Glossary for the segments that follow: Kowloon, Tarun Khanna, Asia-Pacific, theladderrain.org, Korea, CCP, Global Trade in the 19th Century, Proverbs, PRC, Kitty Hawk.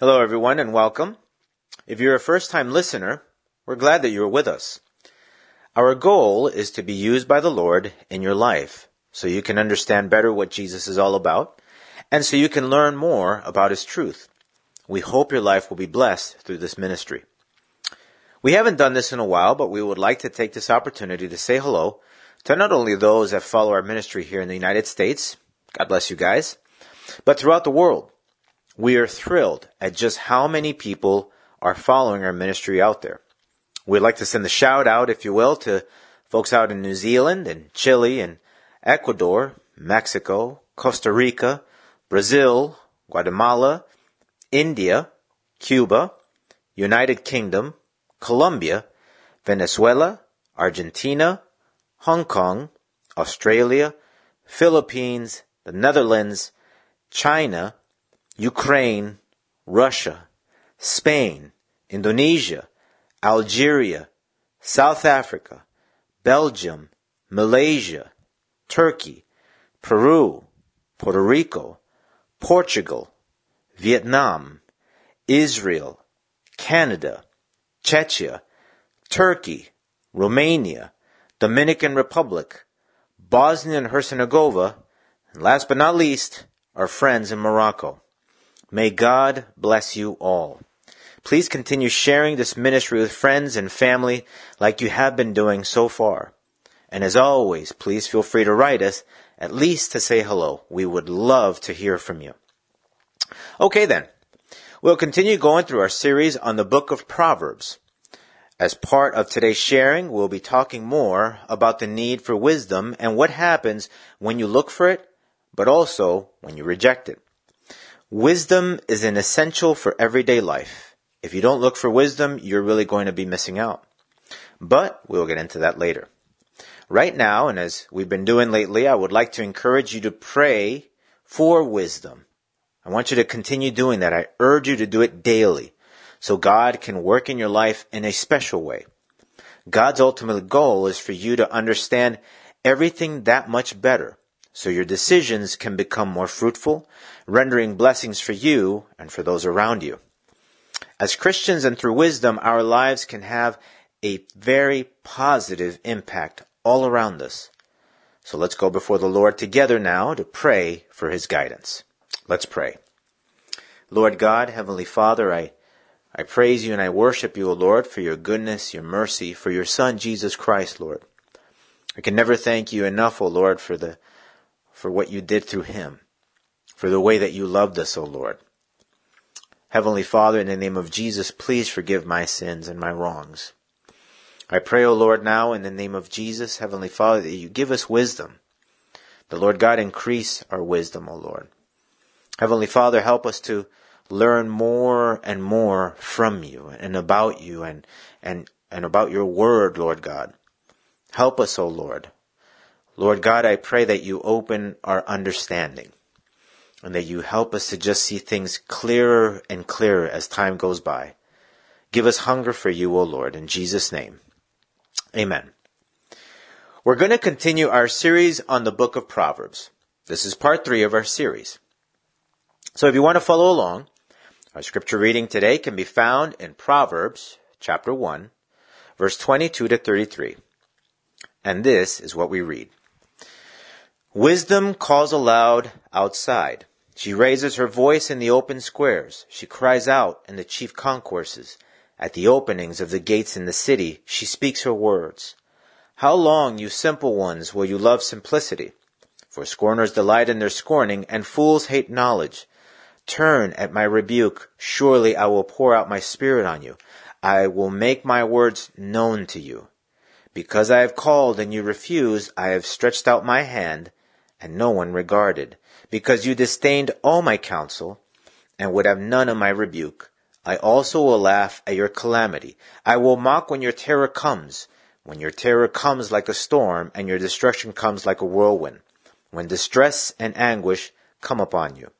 Hello, everyone, and welcome. If you're a first-time listener, we're glad that you're with us. Our goal is to be used by the Lord in your life, so you can understand better what Jesus is all about, and so you can learn more about His truth. We hope your life will be blessed through this ministry. We haven't done this in a while, but we would like to take this opportunity to say hello to not only those that follow our ministry here in the United States, God bless you guys, but throughout the world. We are thrilled at just how many people are following our ministry out there. We'd like to send a shout out, if you will, to folks out in New Zealand and Chile and Ecuador, Mexico, Costa Rica, Brazil, Guatemala, India, Cuba, United Kingdom, Colombia, Venezuela, Argentina, Hong Kong, Australia, Philippines, the Netherlands, China, Ukraine, Russia, Spain, Indonesia, Algeria, South Africa, Belgium, Malaysia, Turkey, Peru, Puerto Rico, Portugal, Vietnam, Israel, Canada, Chechnya, Turkey, Romania, Dominican Republic, Bosnia and Herzegovina, and last but not least, our friends in Morocco. May God bless you all. Please continue sharing this ministry with friends and family like you have been doing so far. And as always, please feel free to write us, at least to say hello. We would love to hear from you. Okay then, we'll continue going through our series on the book of Proverbs. As part of today's sharing, we'll be talking more about the need for wisdom and what happens when you look for it, but also when you reject it. Wisdom is an essential for everyday life. If you don't look for wisdom, you're really going to be missing out. But we'll get into that later. Right now, and as we've been doing lately, I would like to encourage you to pray for wisdom. I want you to continue doing that. I urge you to do it daily so God can work in your life in a special way. God's ultimate goal is for you to understand everything that much better, so your decisions can become more fruitful, rendering blessings for you and for those around you. As Christians and through wisdom, our lives can have a very positive impact all around us. So let's go before the Lord together now to pray for His guidance. Let's pray. Lord God, Heavenly Father, I praise you and I worship you, O Lord, for your goodness, your mercy, for your Son, Jesus Christ, Lord. I can never thank you enough, O Lord, for what you did through Him, for the way that you loved us, O Lord. Heavenly Father, in the name of Jesus, please forgive my sins and my wrongs. I pray, O Lord, now in the name of Jesus, Heavenly Father, that you give us wisdom. The Lord God, increase our wisdom, O Lord. Heavenly Father, help us to learn more and more from you and about you and about your word, Lord God. Help us, O Lord. Lord God, I pray that you open our understanding and that you help us to just see things clearer and clearer as time goes by. Give us hunger for you, O Lord, in Jesus' name. Amen. We're going to continue our series on the book of Proverbs. This is part 3 of our series. So if you want to follow along, our scripture reading today can be found in Proverbs chapter 1, verse 22 to 33. And this is what we read. Wisdom calls aloud outside. She raises her voice in the open squares. She cries out in the chief concourses. At the openings of the gates in the city, she speaks her words. How long, you simple ones, will you love simplicity? For scorners delight in their scorning, and fools hate knowledge. Turn at my rebuke. Surely I will pour out my spirit on you. I will make my words known to you. Because I have called and you refused, I have stretched out my hand, and no one regarded. Because you disdained all my counsel, and would have none of my rebuke, I also will laugh at your calamity. I will mock when your terror comes, like a storm, and your destruction comes like a whirlwind, when distress and anguish come upon you.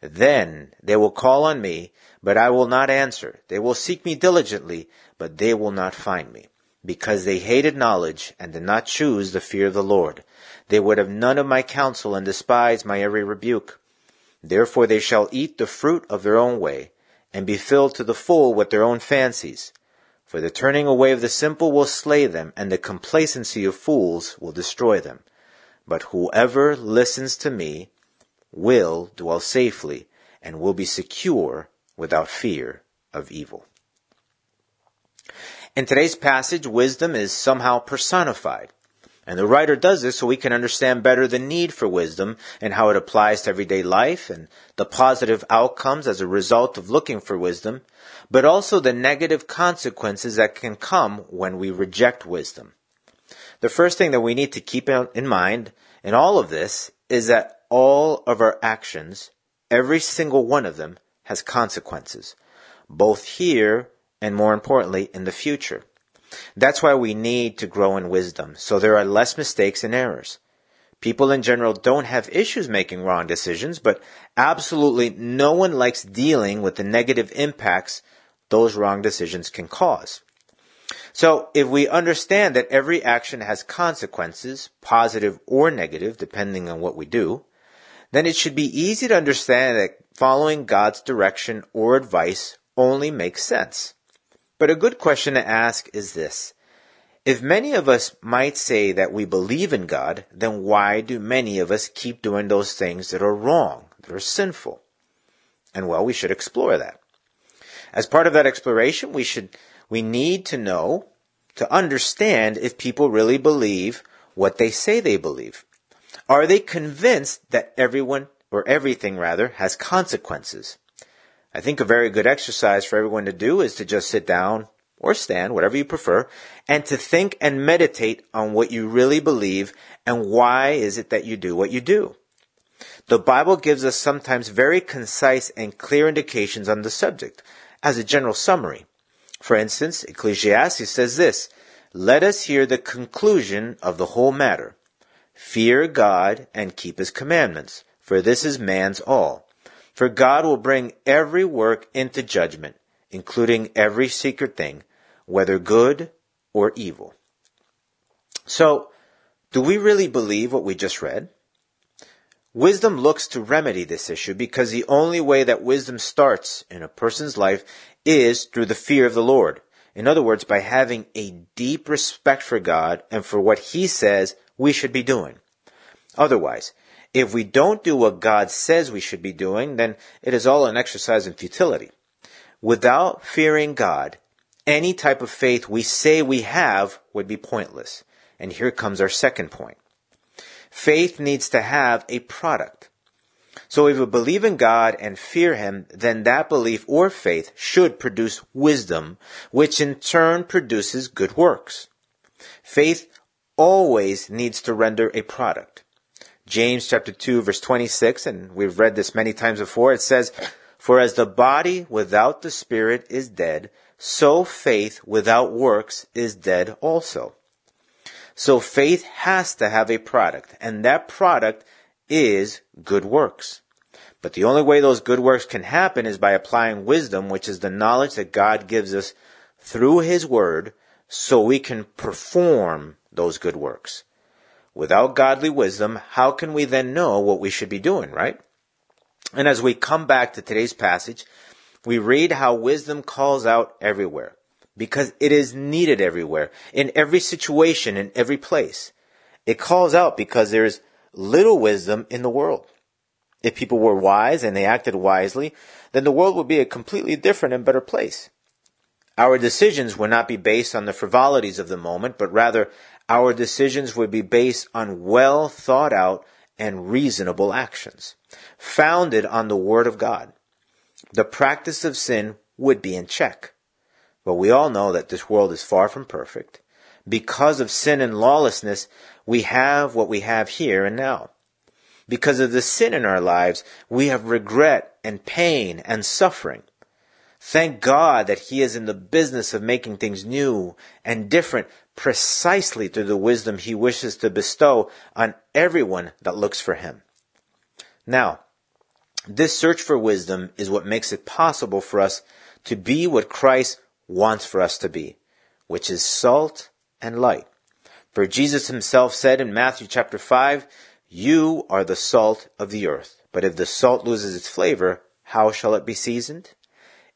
Then they will call on me, but I will not answer. They will seek me diligently, but they will not find me. Because they hated knowledge and did not choose the fear of the Lord. They would have none of my counsel and despised my every rebuke. Therefore they shall eat the fruit of their own way and be filled to the full with their own fancies. For the turning away of the simple will slay them, and the complacency of fools will destroy them. But whoever listens to me will dwell safely, and will be secure without fear of evil. In today's passage, wisdom is somehow personified. And the writer does this so we can understand better the need for wisdom and how it applies to everyday life and the positive outcomes as a result of looking for wisdom, but also the negative consequences that can come when we reject wisdom. The first thing that we need to keep in mind in all of this is that all of our actions, every single one of them, has consequences, both here and, more importantly, in the future. That's why we need to grow in wisdom, so there are less mistakes and errors. People in general don't have issues making wrong decisions, but absolutely no one likes dealing with the negative impacts those wrong decisions can cause. So if we understand that every action has consequences, positive or negative, depending on what we do, then it should be easy to understand that following God's direction or advice only makes sense. But a good question to ask is this: if many of us might say that we believe in God, then why do many of us keep doing those things that are wrong, that are sinful? And well, we should explore that. As part of that exploration, we need to know, to understand if people really believe what they say they believe. Are they convinced that everything has consequences? I think a very good exercise for everyone to do is to just sit down or stand, whatever you prefer, and to think and meditate on what you really believe and why is it that you do what you do. The Bible gives us sometimes very concise and clear indications on the subject as a general summary. For instance, Ecclesiastes says this: "Let us hear the conclusion of the whole matter. Fear God and keep his commandments, for this is man's all. For God will bring every work into judgment, including every secret thing, whether good or evil." So, do we really believe what we just read? Wisdom looks to remedy this issue because the only way that wisdom starts in a person's life is through the fear of the Lord. In other words, by having a deep respect for God and for what He says we should be doing. Otherwise, if we don't do what God says we should be doing, then it is all an exercise in futility. Without fearing God, any type of faith we say we have would be pointless. And here comes our second point. Faith needs to have a product. So if we believe in God and fear Him, then that belief or faith should produce wisdom, which in turn produces good works. Faith always needs to render a product. James chapter 2, verse 26, and we've read this many times before, it says, "For as the body without the spirit is dead, so faith without works is dead also." So faith has to have a product, and that product is good works. But the only way those good works can happen is by applying wisdom, which is the knowledge that God gives us through His Word, so we can perform those good works. Without godly wisdom, how can we then know what we should be doing, right? And as we come back to today's passage, we read how wisdom calls out everywhere, because it is needed everywhere, in every situation, in every place. It calls out because there is little wisdom in the world. If people were wise and they acted wisely, then the world would be a completely different and better place. Our decisions would not be based on the frivolities of the moment, but rather our decisions would be based on well thought out and reasonable actions, founded on the Word of God. The practice of sin would be in check. But we all know that this world is far from perfect. Because of sin and lawlessness, we have what we have here and now. Because of the sin in our lives, we have regret and pain and suffering. Thank God that He is in the business of making things new and different precisely through the wisdom He wishes to bestow on everyone that looks for Him. Now, this search for wisdom is what makes it possible for us to be what Christ wants for us to be, which is salt and light. For Jesus Himself said in Matthew chapter 5, "You are the salt of the earth, but if the salt loses its flavor, how shall it be seasoned?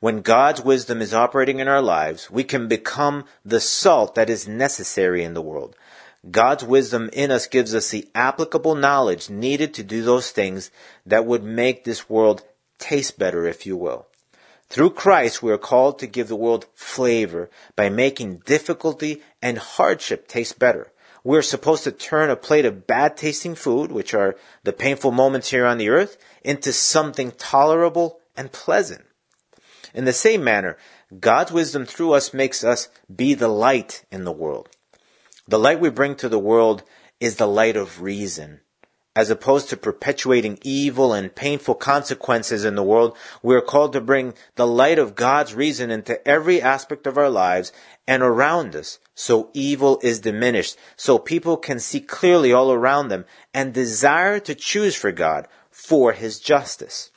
When God's wisdom is operating in our lives, we can become the salt that is necessary in the world. God's wisdom in us gives us the applicable knowledge needed to do those things that would make this world taste better, if you will. Through Christ, we are called to give the world flavor by making difficulty and hardship taste better. We are supposed to turn a plate of bad-tasting food, which are the painful moments here on the earth, into something tolerable and pleasant. In the same manner, God's wisdom through us makes us be the light in the world. The light we bring to the world is the light of reason. As opposed to perpetuating evil and painful consequences in the world, we are called to bring the light of God's reason into every aspect of our lives and around us, so evil is diminished, so people can see clearly all around them and desire to choose for God, for His justice.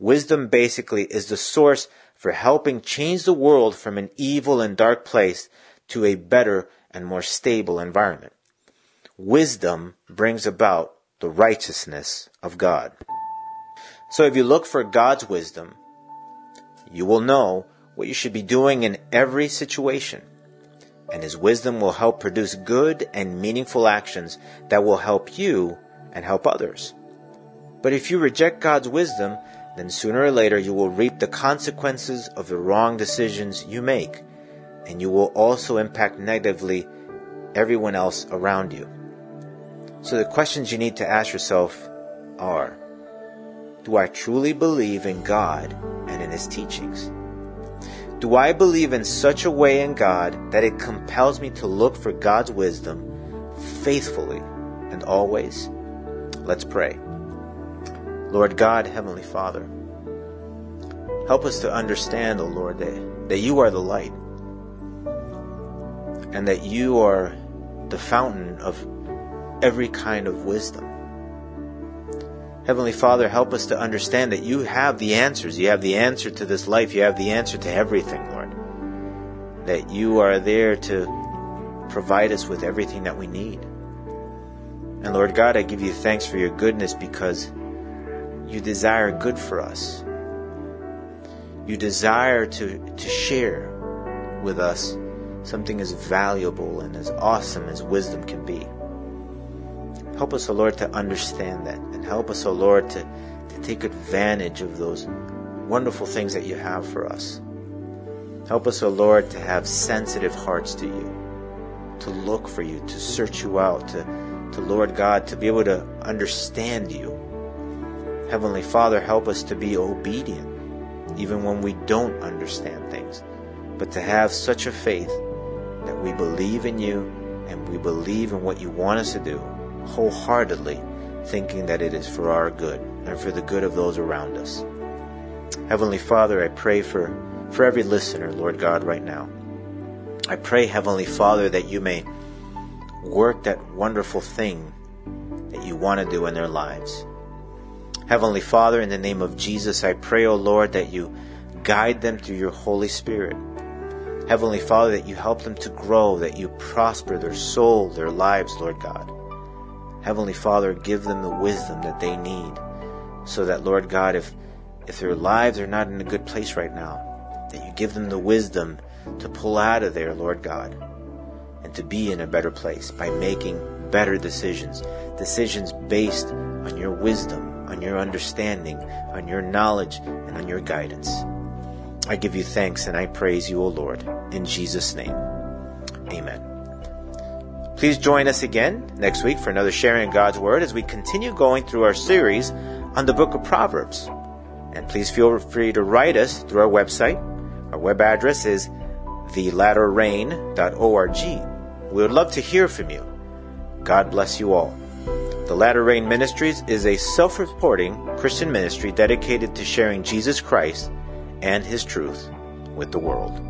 Wisdom basically is the source for helping change the world from an evil and dark place to a better and more stable environment. Wisdom brings about the righteousness of God. So if you look for God's wisdom, you will know what you should be doing in every situation. And His wisdom will help produce good and meaningful actions that will help you and help others. But if you reject God's wisdom, then sooner or later you will reap the consequences of the wrong decisions you make, and you will also impact negatively everyone else around you. So the questions you need to ask yourself are, do I truly believe in God and in His teachings? Do I believe in such a way in God that it compels me to look for God's wisdom faithfully and always? Let's pray. Lord God, Heavenly Father, help us to understand, O Lord, that You are the light and that You are the fountain of every kind of wisdom. Heavenly Father, help us to understand that You have the answers. You have the answer to this life. You have the answer to everything, Lord. That You are there to provide us with everything that we need. And Lord God, I give You thanks for Your goodness because You desire good for us. You desire to share with us something as valuable and as awesome as wisdom can be. Help us, O Lord, to understand that, and help us, O Lord, to take advantage of those wonderful things that You have for us. Help us, O Lord, to have sensitive hearts to You, to look for You, to search You out, to Lord God, to be able to understand You. Heavenly Father, help us to be obedient, even when we don't understand things, but to have such a faith that we believe in You and we believe in what You want us to do, wholeheartedly, thinking that it is for our good and for the good of those around us. Heavenly Father, I pray for every listener, Lord God, right now. I pray, Heavenly Father, that You may work that wonderful thing that You want to do in their lives. Heavenly Father, in the name of Jesus, I pray, O Lord, that You guide them through Your Holy Spirit. Heavenly Father, that You help them to grow, that You prosper their soul, their lives, Lord God. Heavenly Father, give them the wisdom that they need so that, Lord God, if their lives are not in a good place right now, that You give them the wisdom to pull out of there, Lord God, and to be in a better place by making better decisions based on Your wisdom, on Your understanding, on Your knowledge, and on Your guidance. I give You thanks and I praise You, O Lord, in Jesus' name. Amen. Please join us again next week for another Sharing God's Word as we continue going through our series on the book of Proverbs. And please feel free to write us through our website. Our web address is theladderrain.org. We would love to hear from you. God bless you all. The Latter Rain Ministries is a self-reporting Christian ministry dedicated to sharing Jesus Christ and His truth with the world.